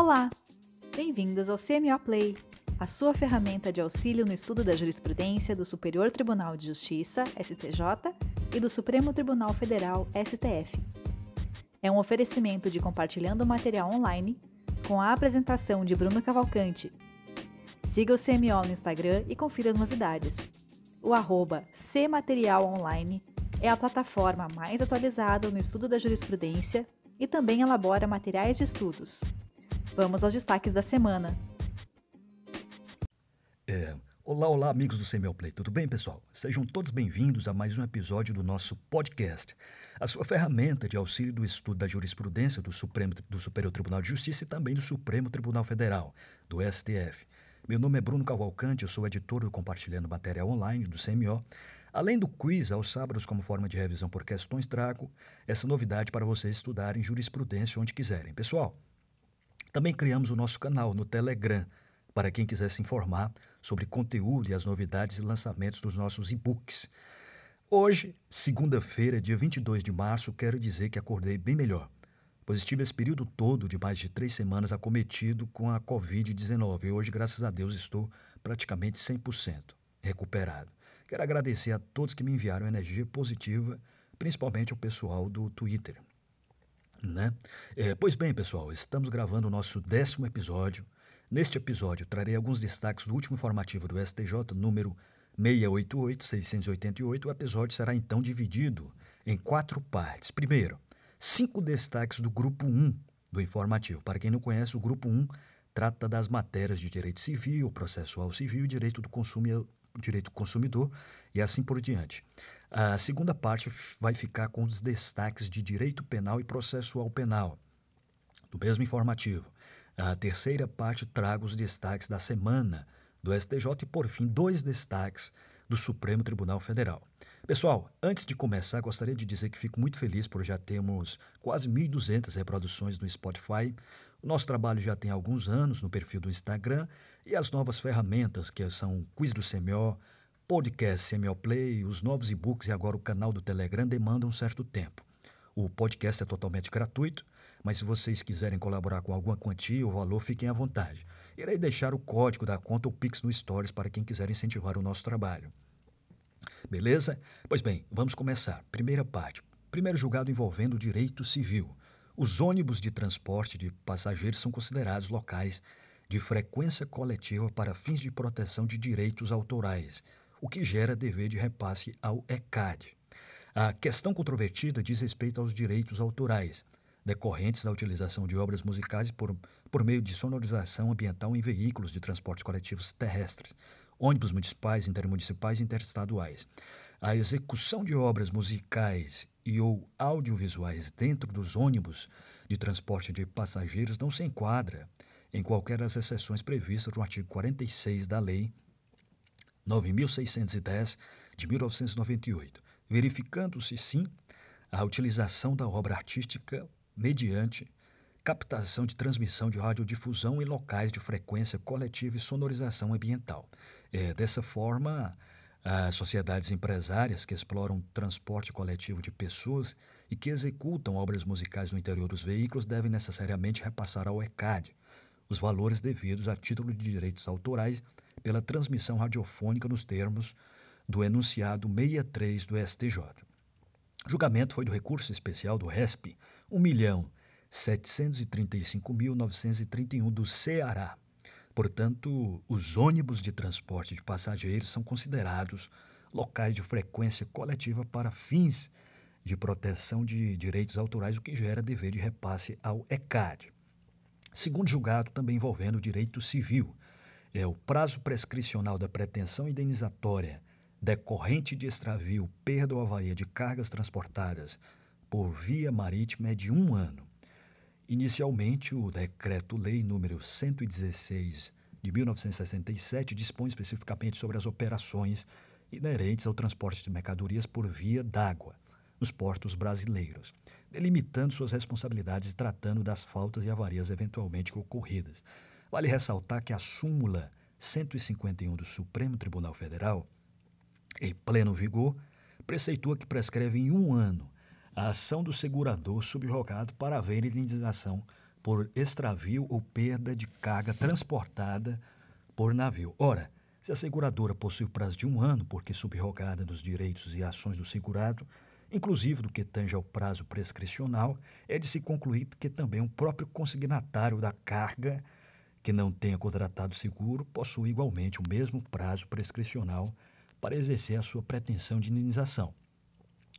Olá! Bem-vindos ao CMO Play, a sua ferramenta de auxílio no estudo da jurisprudência do Superior Tribunal de Justiça, STJ, e do Supremo Tribunal Federal, STF. É um oferecimento de compartilhando material online, com a apresentação de Bruno Cavalcante. Siga o CMO no Instagram e confira as novidades. O @cmaterialonline é a plataforma mais atualizada no estudo da jurisprudência e também elabora materiais de estudos. Vamos aos destaques da semana. Olá, amigos do CMO Play. Tudo bem, pessoal? Sejam todos bem-vindos a mais um episódio do nosso podcast, a sua ferramenta de auxílio do estudo da jurisprudência do Superior Tribunal de Justiça e também do Supremo Tribunal Federal, do STF. Meu nome é Bruno Cavalcante, eu sou editor do Compartilhando Material Online, do CMO. Além do quiz aos sábados como forma de revisão por questões, trago essa novidade para vocês estudarem jurisprudência onde quiserem. Pessoal, também criamos o nosso canal no Telegram, para quem quiser se informar sobre conteúdo e as novidades e lançamentos dos nossos e-books. Hoje, segunda-feira, dia 22 de março, quero dizer que acordei bem melhor, pois estive esse período todo de mais de 3 semanas acometido com a Covid-19 e hoje, graças a Deus, estou praticamente 100% recuperado. Quero agradecer a todos que me enviaram energia positiva, principalmente ao pessoal do Twitter. Pois bem, pessoal, estamos gravando o nosso 10º episódio. Neste episódio, trarei alguns destaques do último informativo do STJ, número 688-688. O episódio será, então, dividido em 4 partes. Primeiro, 5 destaques do Grupo 1 do informativo. Para quem não conhece, o Grupo 1 trata das matérias de direito civil, processual civil e direito do consumidor e assim por diante. A segunda parte vai ficar com os destaques de direito penal e processual penal, do mesmo informativo. A terceira parte traga os destaques da semana do STJ e, por fim, 2 destaques do Supremo Tribunal Federal. Pessoal, antes de começar, gostaria de dizer que fico muito feliz por já termos quase 1.200 reproduções no Spotify. O nosso trabalho já tem alguns anos no perfil do Instagram e as novas ferramentas que são Quiz do CMO, Podcast CMO Play, os novos e-books e agora o canal do Telegram demandam um certo tempo. O podcast é totalmente gratuito, mas se vocês quiserem colaborar com alguma quantia ou valor, fiquem à vontade. Irei deixar o código da conta ou Pix no Stories para quem quiser incentivar o nosso trabalho. Beleza? Pois bem, vamos começar. Primeira parte. Primeiro julgado envolvendo o direito civil. Os ônibus de transporte de passageiros são considerados locais de frequência coletiva para fins de proteção de direitos autorais, o que gera dever de repasse ao ECAD. A questão controvertida diz respeito aos direitos autorais, decorrentes da utilização de obras musicais por meio de sonorização ambiental em veículos de transportes coletivos terrestres, ônibus municipais, intermunicipais e interestaduais. A execução de obras musicais e ou audiovisuais dentro dos ônibus de transporte de passageiros não se enquadra em qualquer das exceções previstas no artigo 46 da Lei 9.610, de 1998, verificando-se, sim, a utilização da obra artística mediante captação de transmissão de radiodifusão em locais de frequência coletiva e sonorização ambiental. Dessa forma, as sociedades empresárias que exploram transporte coletivo de pessoas e que executam obras musicais no interior dos veículos devem necessariamente repassar ao ECAD os valores devidos a título de direitos autorais pela transmissão radiofônica nos termos do enunciado 63 do STJ. O julgamento foi do recurso especial do RESP 1.735.931 do Ceará. Portanto, os ônibus de transporte de passageiros são considerados locais de frequência coletiva para fins de proteção de direitos autorais, o que gera dever de repasse ao ECAD. Segundo julgado, também envolvendo o direito civil, é o prazo prescricional da pretensão indenizatória decorrente de extravio, perda ou avaria de cargas transportadas por via marítima é de 1 ano. Inicialmente, o Decreto-Lei nº 116, de 1967, dispõe especificamente sobre as operações inerentes ao transporte de mercadorias por via d'água nos portos brasileiros, delimitando suas responsabilidades e tratando das faltas e avarias eventualmente ocorridas. Vale ressaltar que a Súmula 151 do Supremo Tribunal Federal, em pleno vigor, preceitua que prescreve em 1 ano a ação do segurador subrogado para haver indenização por extravio ou perda de carga transportada por navio. Ora, se a seguradora possui o prazo de 1 ano, porque subrogada dos direitos e ações do segurado, inclusive do que tange ao prazo prescricional, é de se concluir que também o próprio consignatário da carga que não tenha contratado seguro possui igualmente o mesmo prazo prescricional para exercer a sua pretensão de indenização,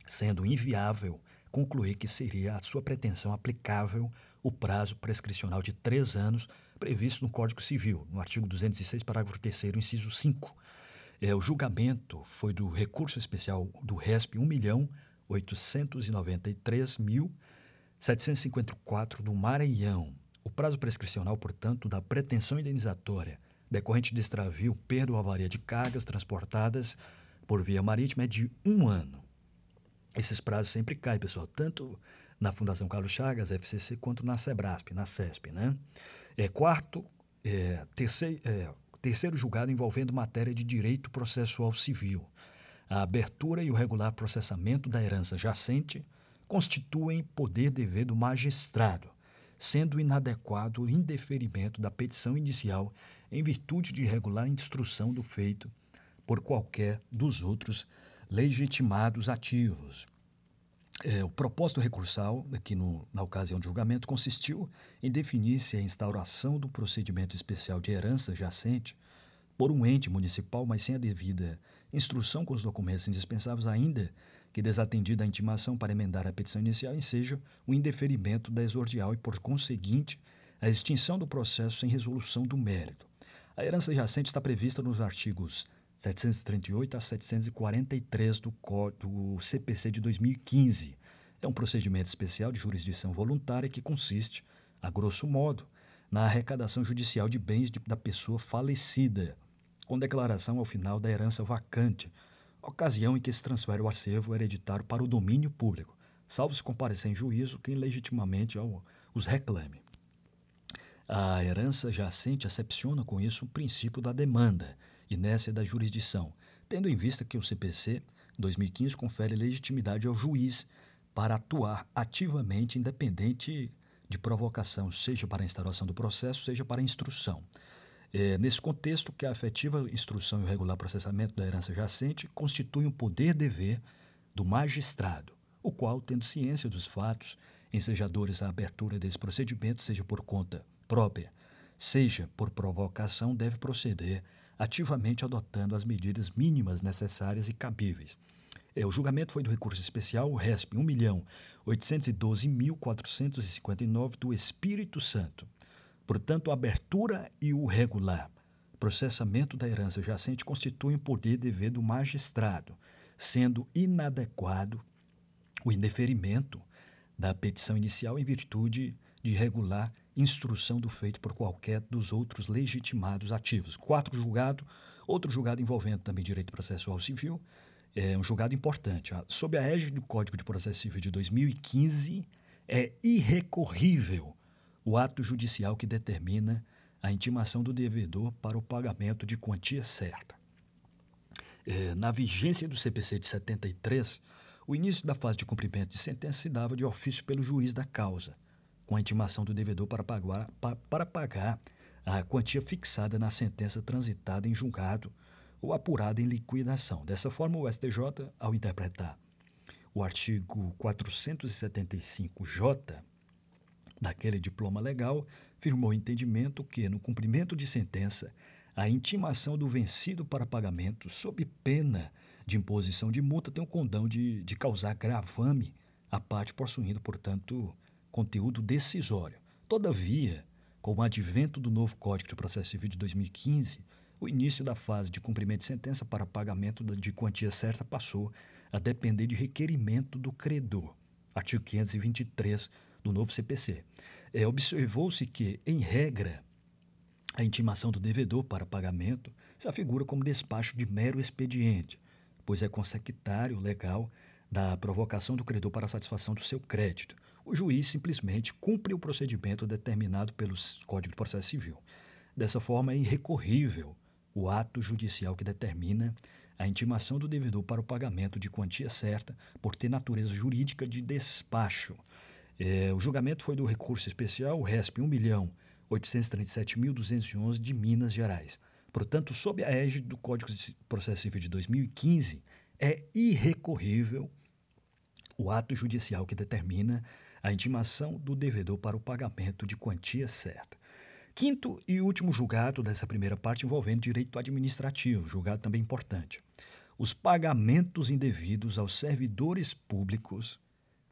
sendo inviável concluir que seria a sua pretensão aplicável o prazo prescricional de 3 anos previsto no Código Civil, no artigo 206, parágrafo 3º, inciso 5. O julgamento foi do recurso especial do RESP 1.893.754 do Maranhão. O prazo prescricional, portanto, da pretensão indenizatória decorrente de extravio, perda ou avaria de cargas transportadas por via marítima é de 1 ano. Esses prazos sempre caem, pessoal, tanto na Fundação Carlos Chagas, FCC, quanto na SEBRASP, na SESP, né? Terceiro julgado envolvendo matéria de direito processual civil. A abertura e o regular processamento da herança jacente constituem poder-dever do magistrado, sendo inadequado o indeferimento da petição inicial em virtude de regular instrução do feito por qualquer dos outros legitimados ativos. O propósito recursal, aqui na ocasião do julgamento, consistiu em definir se a instauração do procedimento especial de herança jacente por um ente municipal, mas sem a devida instrução com os documentos indispensáveis, ainda que desatendida a intimação para emendar a petição inicial, enseja o indeferimento da exordial e, por conseguinte, a extinção do processo sem resolução do mérito. A herança jacente está prevista nos artigos 738 a 743 do CPC de 2015. É um procedimento especial de jurisdição voluntária que consiste, a grosso modo, na arrecadação judicial de bens da pessoa falecida, com declaração ao final da herança vacante, ocasião em que se transfere o acervo hereditário para o domínio público, salvo se comparecer em juízo quem legitimamente os reclame. A herança jacente acepciona com isso o princípio da demanda, inércia da jurisdição, tendo em vista que o CPC 2015 confere legitimidade ao juiz para atuar ativamente independente de provocação, seja para a instauração do processo, seja para a instrução. É nesse contexto que a efetiva instrução e o regular processamento da herança jacente constituem um poder-dever do magistrado, o qual, tendo ciência dos fatos ensejadores à abertura desse procedimento, seja por conta própria, seja por provocação, deve proceder ativamente adotando as medidas mínimas necessárias e cabíveis. O julgamento foi do recurso especial, o RESP 1.812.459 do Espírito Santo. Portanto, a abertura e o regular processamento da herança jacente constituem o poder-dever do magistrado, sendo inadequado o indeferimento da petição inicial em virtude de regular instrução do feito por qualquer dos outros legitimados ativos. Outro julgado envolvendo também direito processual civil, é um julgado importante. Sob a égide do Código de Processo Civil de 2015, é irrecorrível o ato judicial que determina a intimação do devedor para o pagamento de quantia certa. Na vigência do CPC de 73, o início da fase de cumprimento de sentença se dava de ofício pelo juiz da causa, com a intimação do devedor para pagar a quantia fixada na sentença transitada em julgado ou apurada em liquidação. Dessa forma, o STJ, ao interpretar o artigo 475-J, daquele diploma legal, firmou o entendimento que, no cumprimento de sentença, a intimação do vencido para pagamento, sob pena de imposição de multa, tem o condão de causar gravame à parte, possuindo, portanto, conteúdo decisório. Todavia, com o advento do novo Código de Processo Civil de 2015, o início da fase de cumprimento de sentença para pagamento de quantia certa passou a depender de requerimento do credor. Artigo 523 do novo CPC. Observou-se que, em regra, a intimação do devedor para pagamento se afigura como despacho de mero expediente, pois é consequitário legal da provocação do credor para a satisfação do seu crédito. O juiz simplesmente cumpre o procedimento determinado pelo Código de Processo Civil. Dessa forma, é irrecorrível o ato judicial que determina a intimação do devedor para o pagamento de quantia certa por ter natureza jurídica de despacho. O julgamento foi do recurso especial, o RESP 1.837.211 de Minas Gerais. Portanto, sob a égide do Código de Processo Civil de 2015, é irrecorrível o ato judicial que determina a intimação do devedor para o pagamento de quantia certa. Quinto e último julgado dessa primeira parte envolvendo direito administrativo, julgado também importante. Os pagamentos indevidos aos servidores públicos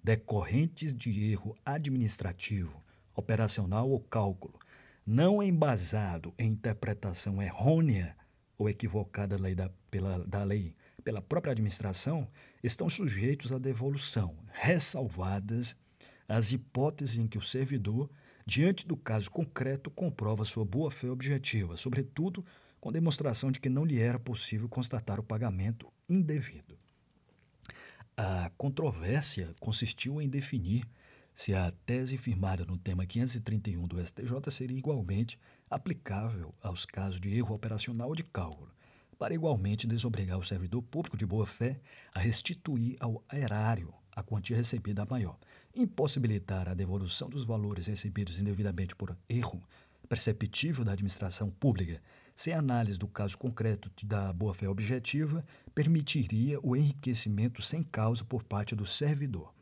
decorrentes de erro administrativo, operacional ou cálculo, não embasado em interpretação errônea ou equivocada pela própria administração, estão sujeitos à devolução, ressalvadas as hipóteses em que o servidor, diante do caso concreto, comprova sua boa-fé objetiva, sobretudo com demonstração de que não lhe era possível constatar o pagamento indevido. A controvérsia consistiu em definir se a tese firmada no tema 531 do STJ seria igualmente aplicável aos casos de erro operacional ou de cálculo, para igualmente desobrigar o servidor público de boa-fé a restituir ao erário a quantia recebida maior, impossibilitar a devolução dos valores recebidos indevidamente por erro perceptível da administração pública, sem análise do caso concreto da boa-fé objetiva, permitiria o enriquecimento sem causa por parte do servidor.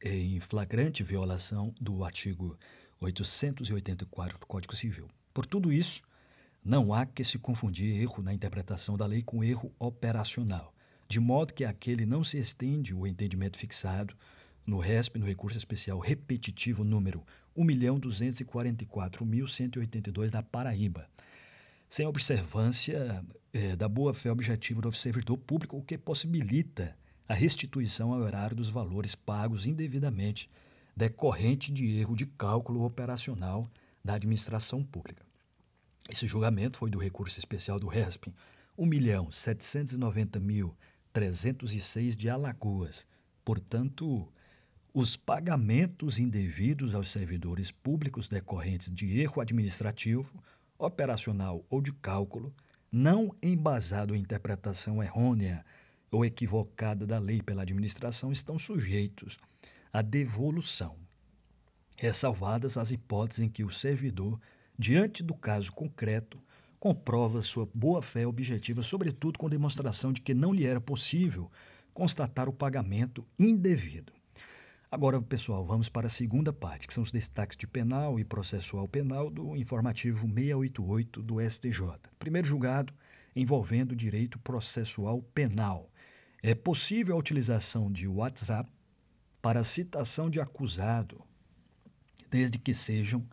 Em flagrante violação do artigo 884 do Código Civil. Por tudo isso, não há que se confundir erro na interpretação da lei com erro operacional, de modo que àquele não se estende o entendimento fixado no RESP, no recurso especial repetitivo número 1.244.182 da Paraíba, sem observância da boa-fé objetiva do servidor público, o que possibilita a restituição ao erário dos valores pagos indevidamente decorrente de erro de cálculo operacional da administração pública. Esse julgamento foi do recurso especial do RESP 1.790.306 de Alagoas. Portanto, os pagamentos indevidos aos servidores públicos decorrentes de erro administrativo, operacional ou de cálculo, não embasado em interpretação errônea ou equivocada da lei pela administração, estão sujeitos à devolução, ressalvadas as hipóteses em que o servidor, diante do caso concreto, comprova sua boa-fé objetiva, sobretudo com demonstração de que não lhe era possível constatar o pagamento indevido. Agora, pessoal, vamos para a segunda parte, que são os destaques de penal e processual penal do informativo 688 do STJ. Primeiro julgado envolvendo direito processual penal. É possível a utilização de WhatsApp para citação de acusado, desde que sejam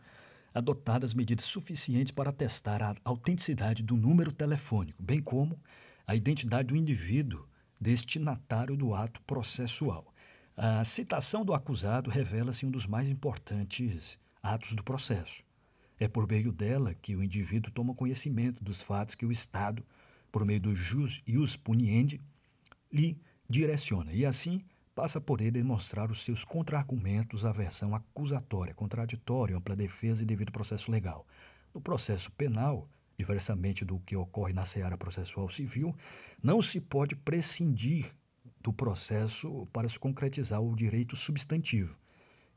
adotadas medidas suficientes para atestar a autenticidade do número telefônico, bem como a identidade do indivíduo destinatário do ato processual. A citação do acusado revela-se um dos mais importantes atos do processo. É por meio dela que o indivíduo toma conhecimento dos fatos que o Estado, por meio do jus puniendi, lhe direciona, e assim passa a poder demonstrar os seus contra-argumentos à versão acusatória, contraditória, ampla defesa e devido processo legal. No processo penal, diversamente do que ocorre na seara processual civil, não se pode prescindir do processo para se concretizar o direito substantivo.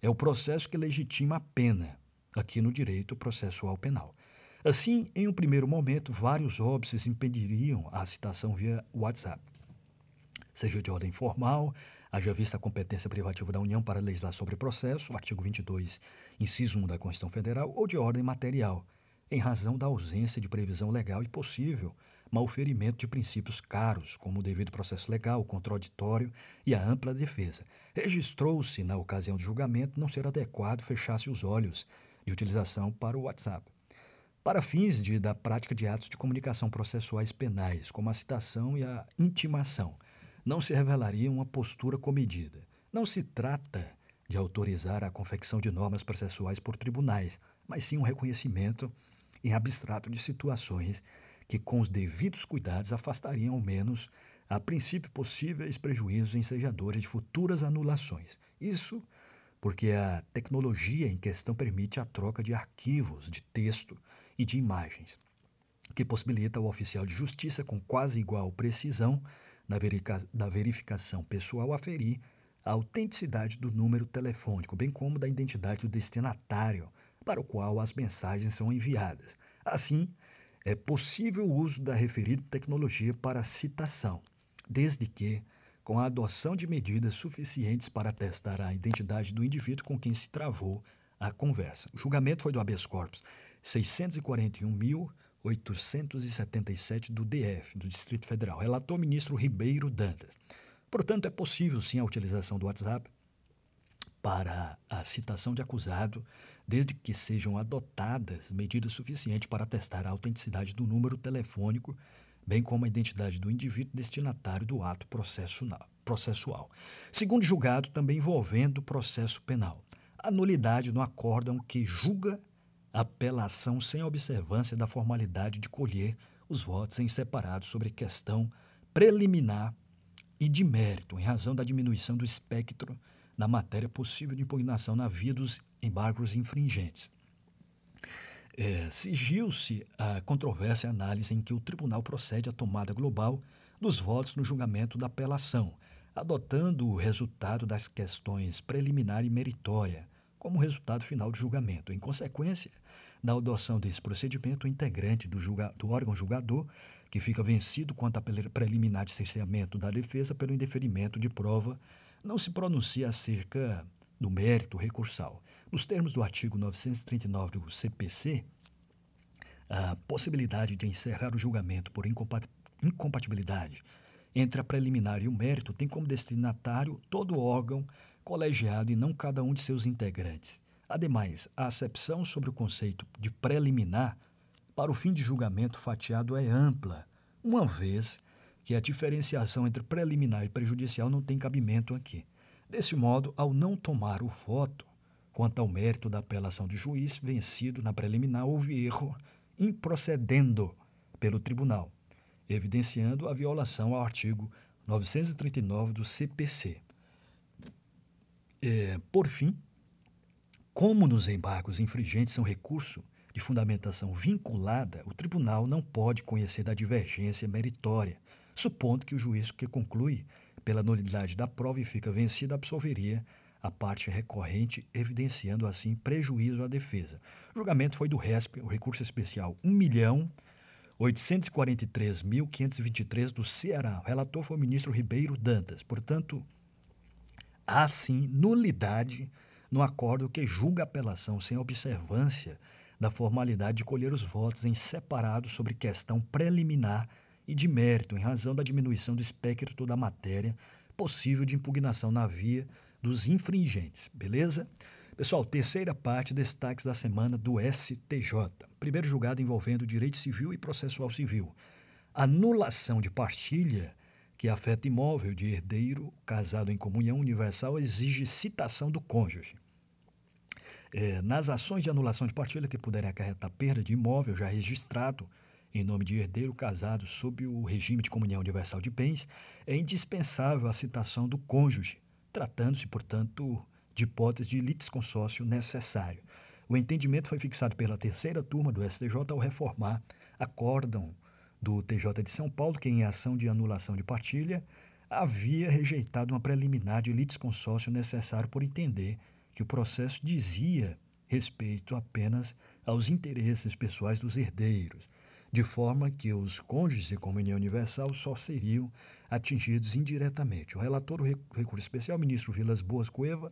É o processo que legitima a pena, aqui no direito processual penal. Assim, em um primeiro momento, vários óbices impediriam a citação via WhatsApp, seja de ordem formal, haja vista a competência privativa da União para legislar sobre processo, artigo 22, inciso 1 da Constituição Federal, ou de ordem material, em razão da ausência de previsão legal e possível malferimento de princípios caros, como o devido processo legal, o contraditório e a ampla defesa. Registrou-se, na ocasião do julgamento, não ser adequado fechar-se os olhos de utilização para o WhatsApp, para fins da prática de atos de comunicação processuais penais, como a citação e a intimação. Não se revelaria uma postura comedida. Não se trata de autorizar a confecção de normas processuais por tribunais, mas sim um reconhecimento em abstrato de situações que, com os devidos cuidados, afastariam ao menos, a princípio, possíveis prejuízos ensejadores de futuras anulações. Isso porque a tecnologia em questão permite a troca de arquivos, de texto e de imagens, que possibilita ao oficial de justiça, com quase igual precisão, na verificação pessoal, aferir a autenticidade do número telefônico, bem como da identidade do destinatário para o qual as mensagens são enviadas. Assim, é possível o uso da referida tecnologia para citação, desde que com a adoção de medidas suficientes para atestar a identidade do indivíduo com quem se travou a conversa. O julgamento foi do habeas corpus 641.877 do DF, do Distrito Federal. Relator ministro Ribeiro Dantas. Portanto, é possível sim a utilização do WhatsApp para a citação de acusado, desde que sejam adotadas medidas suficientes para atestar a autenticidade do número telefônico, bem como a identidade do indivíduo destinatário do ato processual. Segundo julgado, também envolvendo processo penal, a nulidade no acórdão que julga apelação sem observância da formalidade de colher os votos em separado sobre questão preliminar e de mérito, em razão da diminuição do espectro na matéria possível de impugnação na via dos embargos infringentes. Sigiu-se a controvérsia e análise em que o tribunal procede à tomada global dos votos no julgamento da apelação, adotando o resultado das questões preliminar e meritória como resultado final do julgamento. Em consequência da adoção desse procedimento, o integrante do órgão julgador, que fica vencido quanto à preliminar de cerceamento da defesa pelo indeferimento de prova, não se pronuncia acerca do mérito recursal. Nos termos do artigo 939 do CPC, a possibilidade de encerrar o julgamento por incompatibilidade entre a preliminar e o mérito tem como destinatário todo o órgão colegiado e não cada um de seus integrantes. Ademais, a acepção sobre o conceito de preliminar para o fim de julgamento fatiado é ampla, uma vez que a diferenciação entre preliminar e prejudicial não tem cabimento aqui. Desse modo, ao não tomar o voto quanto ao mérito da apelação do juiz vencido na preliminar, houve erro improcedendo pelo tribunal, evidenciando a violação ao artigo 939 do CPC. Por fim, como nos embargos infringentes são recurso de fundamentação vinculada, o tribunal não pode conhecer da divergência meritória, supondo que o juiz que conclui pela nulidade da prova e fica vencida absolveria a parte recorrente, evidenciando assim prejuízo à defesa. O julgamento foi do RESP, o recurso especial 1.843.523 do Ceará. O relator foi o ministro Ribeiro Dantas. Portanto, há sim nulidade no acordo que julga apelação sem observância da formalidade de colher os votos em separado sobre questão preliminar e de mérito, em razão da diminuição do espectro da matéria possível de impugnação na via dos infringentes, beleza? Pessoal, terceira parte, destaques da semana do STJ. Primeiro julgado envolvendo direito civil e processual civil. Anulação de partilha que afeta imóvel de herdeiro casado em comunhão universal exige citação do cônjuge. Nas ações de anulação de partilha que puderem acarretar perda de imóvel já registrado em nome de herdeiro casado sob o regime de comunhão universal de bens, é indispensável a citação do cônjuge, tratando-se, portanto, de hipótese de litisconsórcio necessário. O entendimento foi fixado pela terceira turma do STJ ao reformar acórdão do TJ de São Paulo, que em ação de anulação de partilha havia rejeitado uma preliminar de litisconsórcio necessário por entender que o processo dizia respeito apenas aos interesses pessoais dos herdeiros, de forma que os cônjuges de comunhão universal só seriam atingidos indiretamente. O relator do recurso especial, ministro Vilas Boas Cueva,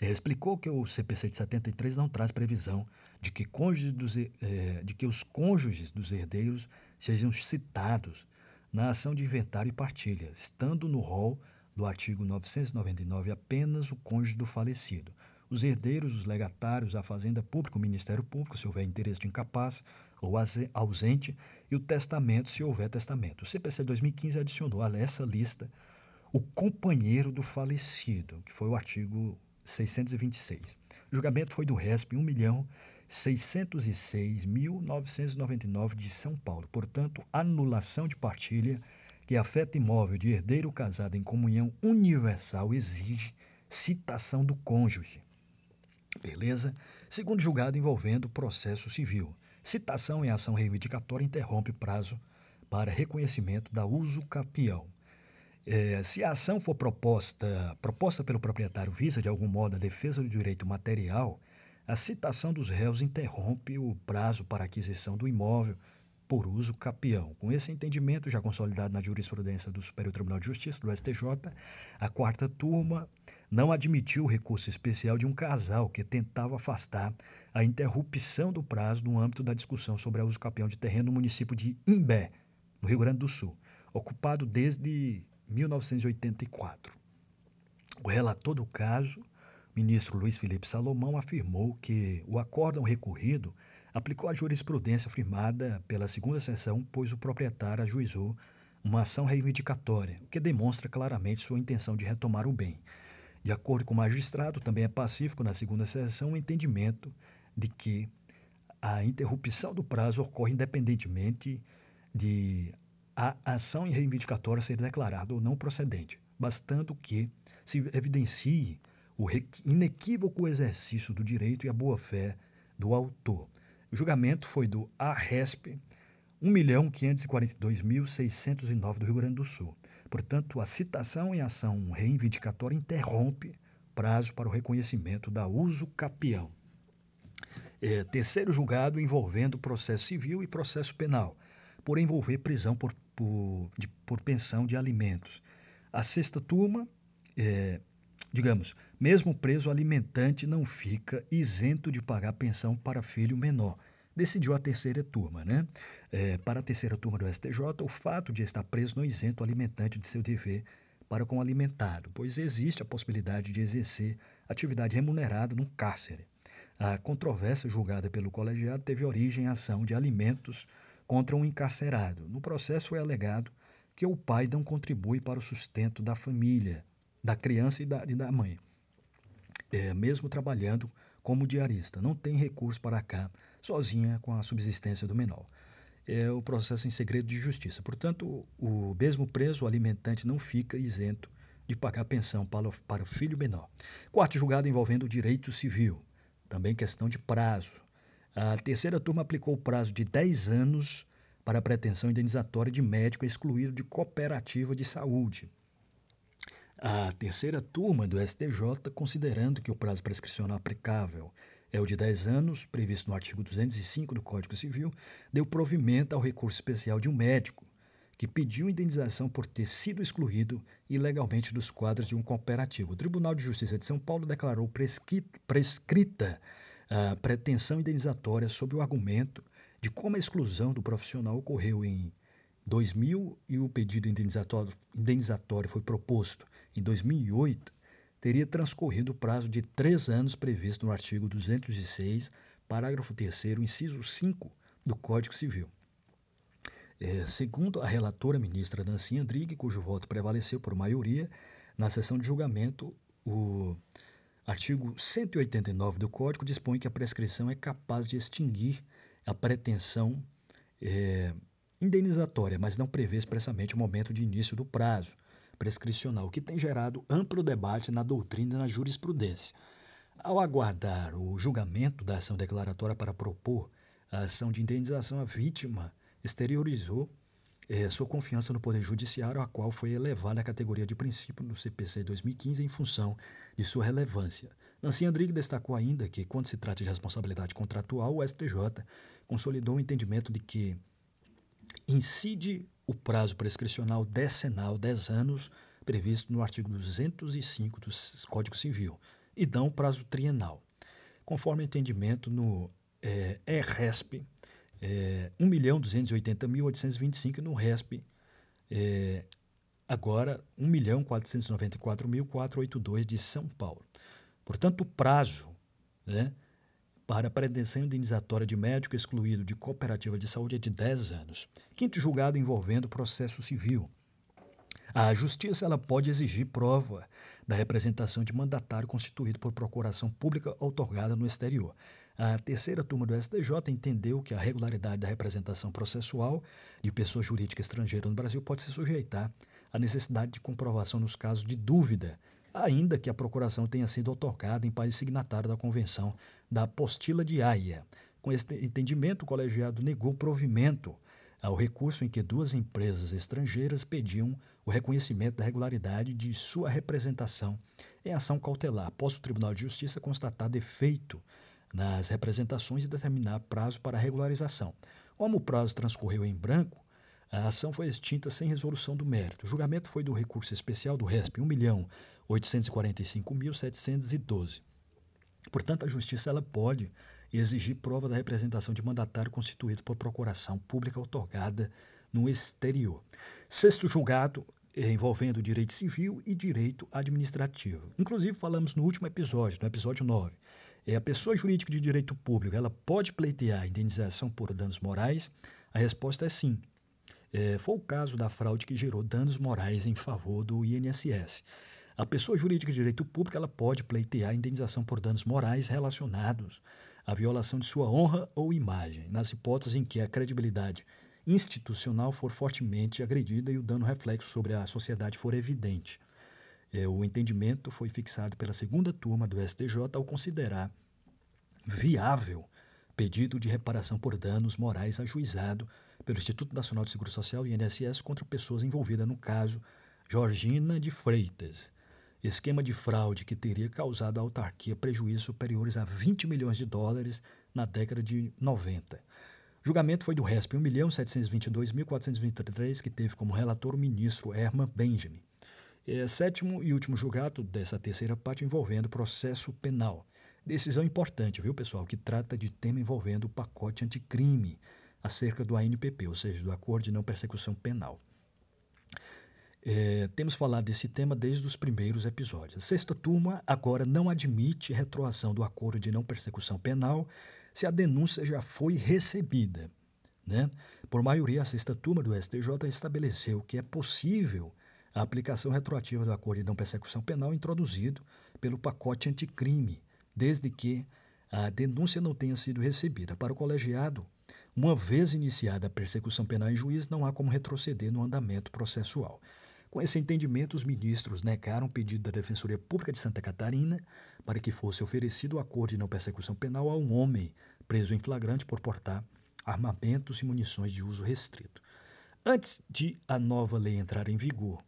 explicou que o CPC de 73 não traz previsão de que os cônjuges dos herdeiros sejam citados na ação de inventário e partilha, estando no rol do artigo 999 apenas o cônjuge do falecido. Os herdeiros, os legatários, a Fazenda Pública, o Ministério Público, se houver interesse de incapaz ou ausente, e o testamento, se houver testamento. O CPC 2015 adicionou a essa lista o companheiro do falecido, que foi o artigo 626. O julgamento foi do RESP 1.606.999 de São Paulo. Portanto, anulação de partilha que afeta imóvel de herdeiro casado em comunhão universal exige citação do cônjuge. Beleza? Segundo julgado envolvendo processo civil. Citação em ação reivindicatória interrompe prazo para reconhecimento da usucapião. Se a ação for proposta pelo proprietário visa, de algum modo, a defesa do direito material, a citação dos réus interrompe o prazo para aquisição do imóvel por uso capião. Com esse entendimento, já consolidado na jurisprudência do Superior Tribunal de Justiça, do STJ, a quarta turma não admitiu o recurso especial de um casal que tentava afastar a interrupção do prazo no âmbito da discussão sobre o uso capião de terreno no município de Imbé, no Rio Grande do Sul, ocupado desde 1984. O relator do caso, ministro Luiz Felipe Salomão, afirmou que o acórdão recorrido aplicou a jurisprudência firmada pela segunda seção, pois o proprietário ajuizou uma ação reivindicatória, o que demonstra claramente sua intenção de retomar o bem. De acordo com o magistrado, também é pacífico na segunda seção o entendimento de que a interrupção do prazo ocorre independentemente de a ação reivindicatória ser declarada ou não procedente, bastando que se evidencie o inequívoco exercício do direito e a boa-fé do autor. O julgamento foi do ARESP 1.542.609 do Rio Grande do Sul. Portanto, a citação em ação reivindicatória interrompe prazo para o reconhecimento da uso capião. Terceiro julgado envolvendo processo civil e processo penal, por envolver prisão por pensão de alimentos. A sexta turma, mesmo preso, o alimentante não fica isento de pagar pensão para filho menor. Decidiu a terceira turma, né? Para a terceira turma do STJ, o fato de estar preso não isenta o alimentante de seu dever para com o alimentado, pois existe a possibilidade de exercer atividade remunerada num cárcere. A controvérsia julgada pelo colegiado teve origem em ação de alimentos contra um encarcerado. No processo foi alegado que o pai não contribui para o sustento da família, da criança e da mãe, mesmo trabalhando como diarista. Não tem recurso para cá, sozinha com a subsistência do menor. É o processo em segredo de justiça. Portanto, o mesmo preso, o alimentante não fica isento de pagar pensão para o filho menor. Quarto julgado envolvendo o direito civil, também questão de prazo. A terceira turma aplicou o prazo de 10 anos para a pretensão indenizatória de médico excluído de cooperativa de saúde. A terceira turma do STJ, considerando que o prazo prescricional aplicável é o de 10 anos, previsto no artigo 205 do Código Civil, deu provimento ao recurso especial de um médico que pediu indenização por ter sido excluído ilegalmente dos quadros de um cooperativo. O Tribunal de Justiça de São Paulo declarou prescrita a pretensão indenizatória sob o argumento de como a exclusão do profissional ocorreu em 2000 e o pedido indenizatório foi proposto em 2008, teria transcorrido o prazo de 3 anos previsto no artigo 206, parágrafo 3º, inciso 5 do Código Civil. Segundo a relatora ministra Nancy Andrighi, cujo voto prevaleceu por maioria, na sessão de julgamento, o artigo 189 do Código dispõe que a prescrição é capaz de extinguir a pretensão indenizatória, mas não prevê expressamente o momento de início do prazo prescricional, o que tem gerado amplo debate na doutrina e na jurisprudência. Ao aguardar o julgamento da ação declaratória para propor a ação de indenização, a vítima exteriorizou sua confiança no Poder Judiciário, a qual foi elevada à categoria de princípio no CPC 2015 em função de sua relevância. Nancy Andrighi destacou ainda que, quando se trata de responsabilidade contratual, o STJ consolidou o entendimento de que incide o prazo prescricional decenal, 10 anos, previsto no artigo 205 do Código Civil, e dá um prazo trienal, conforme o entendimento no RESP 1.280.825 e no RESP agora 1.494.482 de São Paulo. Portanto, o prazo, né, para a pretensão indenizatória de médico excluído de cooperativa de saúde é de 10 anos. Quinto julgado envolvendo processo civil. A justiça ela pode exigir prova da representação de mandatário constituído por procuração pública outorgada no exterior. A terceira turma do STJ entendeu que a regularidade da representação processual de pessoa jurídica estrangeira no Brasil pode se sujeitar à necessidade de comprovação nos casos de dúvida, ainda que a procuração tenha sido outorgada em país signatário da Convenção da Apostila de Haia. Com este entendimento, o colegiado negou provimento ao recurso em que duas empresas estrangeiras pediam o reconhecimento da regularidade de sua representação em ação cautelar, após o Tribunal de Justiça constatar defeito nas representações e determinar prazo para regularização. Como o prazo transcorreu em branco, a ação foi extinta sem resolução do mérito. O julgamento foi do recurso especial do RESP 1.845.712. Portanto, a Justiça ela pode exigir prova da representação de mandatário constituído por procuração pública outorgada no exterior. Sexto julgado envolvendo direito civil e direito administrativo. Inclusive, falamos no último episódio, no episódio 9. A pessoa jurídica de direito público ela pode pleitear indenização por danos morais? A resposta é sim. Foi o caso da fraude que gerou danos morais em favor do INSS. A pessoa jurídica de direito público ela pode pleitear indenização por danos morais relacionados à violação de sua honra ou imagem, nas hipóteses em que a credibilidade institucional for fortemente agredida e o dano reflexo sobre a sociedade for evidente. O entendimento foi fixado pela segunda turma do STJ ao considerar viável pedido de reparação por danos morais ajuizado pelo Instituto Nacional de Seguro Social, INSS, contra pessoas envolvidas no caso Jorgina de Freitas, esquema de fraude que teria causado à autarquia prejuízos superiores a $20 milhões na década de 90. O julgamento foi do RESP 1.722.423, que teve como relator o ministro Herman Benjamin. Sétimo e último julgado dessa terceira parte envolvendo processo penal. Decisão importante, viu, pessoal, que trata de tema envolvendo o pacote anticrime acerca do ANPP, ou seja, do Acordo de Não Persecução Penal. Temos falado desse tema desde os primeiros episódios. A sexta turma agora não admite retroação do Acordo de Não Persecução Penal se a denúncia já foi recebida, né? Por maioria, a sexta turma do STJ estabeleceu que é possível a aplicação retroativa do Acordo de Não Persecução Penal introduzido pelo pacote anticrime, desde que a denúncia não tenha sido recebida. Para o colegiado, uma vez iniciada a persecução penal em juízo, não há como retroceder no andamento processual. Com esse entendimento, os ministros negaram o pedido da Defensoria Pública de Santa Catarina para que fosse oferecido o acordo de não persecução penal a um homem preso em flagrante por portar armamentos e munições de uso restrito. Antes de a nova lei entrar em vigor,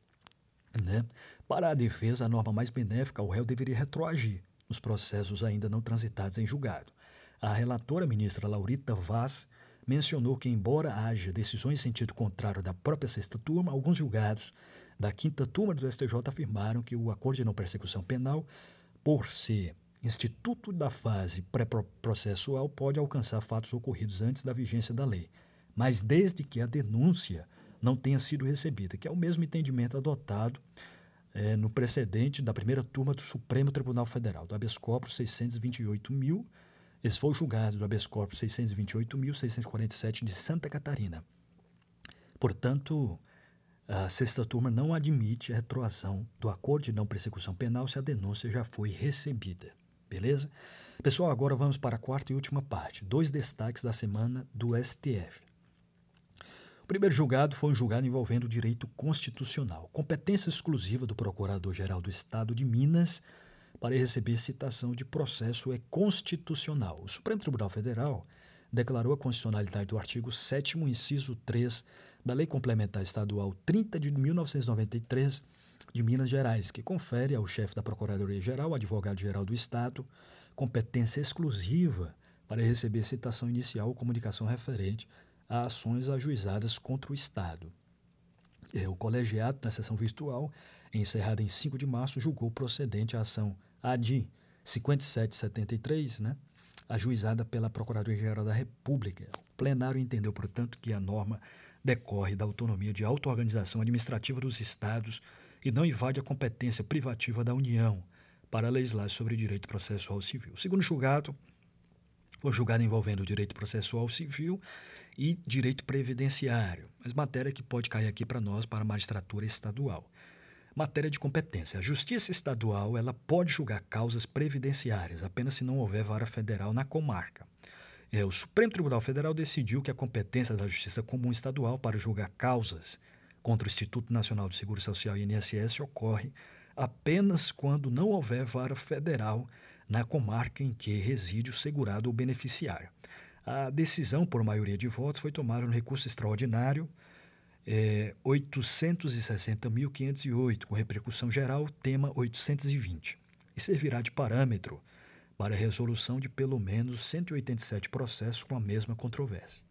né, para a defesa, a norma mais benéfica ao réu deveria retroagir nos processos ainda não transitados em julgado. A relatora, ministra Laurita Vaz, mencionou que, embora haja decisões em sentido contrário da própria sexta turma, alguns julgados da quinta turma do STJ afirmaram que o acordo de não persecução penal, por ser instituto da fase pré-processual, pode alcançar fatos ocorridos antes da vigência da lei, mas desde que a denúncia não tenha sido recebida, que é o mesmo entendimento adotado no precedente da primeira turma do Supremo Tribunal Federal, do habeas corpus 628.000. Esse foi o julgado do habeas corpus 628.647 de Santa Catarina. Portanto, a sexta turma não admite a retroação do acordo de não persecução penal se a denúncia já foi recebida. Beleza? Pessoal, agora vamos para a quarta e última parte. Dois destaques da semana do STF. O primeiro julgado foi um julgado envolvendo o direito constitucional, competência exclusiva do Procurador-Geral do Estado de Minas para receber citação de processo é constitucional. O Supremo Tribunal Federal declarou a constitucionalidade do artigo 7º, inciso 3, da Lei Complementar Estadual 30 de 1993 de Minas Gerais, que confere ao chefe da Procuradoria-Geral, advogado-geral do Estado, competência exclusiva para receber citação inicial ou comunicação referente a ações ajuizadas contra o Estado. O colegiado, na sessão virtual, encerrada em 5 de março, julgou procedente a ação ADI 5773, né, ajuizada pela Procuradoria-Geral da República. O plenário entendeu, portanto, que a norma decorre da autonomia de auto-organização administrativa dos estados e não invade a competência privativa da União para legislar sobre direito processual civil. O segundo julgado foi julgado envolvendo o direito processual civil e direito previdenciário, mas matéria que pode cair aqui para nós, para a magistratura estadual. Matéria de competência. A justiça estadual ela pode julgar causas previdenciárias, apenas se não houver vara federal na comarca. O Supremo Tribunal Federal decidiu que a competência da Justiça Comum Estadual para julgar causas contra o Instituto Nacional de Seguro Social, INSS, ocorre apenas quando não houver vara federal na comarca em que reside o segurado ou beneficiário. A decisão, por maioria de votos, foi tomada no recurso extraordinário 860.508, com repercussão geral, tema 820, e servirá de parâmetro para a resolução de pelo menos 187 processos com a mesma controvérsia.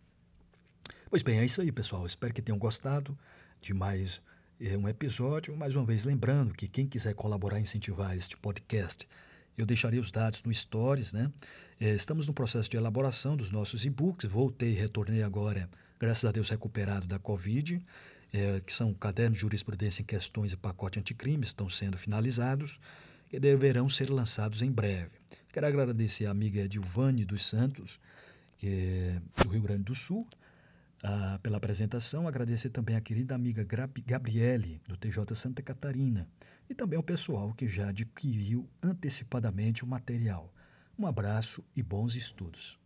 Pois bem, é isso aí, pessoal. Espero que tenham gostado de mais um episódio. Mais uma vez, lembrando que quem quiser colaborar e incentivar este podcast, eu deixarei os dados no Stories, né? Estamos no processo de elaboração dos nossos e-books. Voltei, retornei agora, graças a Deus, recuperado da Covid, que são o Caderno de Jurisprudência em Questões e Pacote Anticrime, estão sendo finalizados e deverão ser lançados em breve. Quero agradecer a amiga Edilvane dos Santos, que é do Rio Grande do Sul, pela apresentação. Agradecer também a querida amiga Gabriele, do TJ Santa Catarina, e também ao pessoal que já adquiriu antecipadamente o material. Um abraço e bons estudos.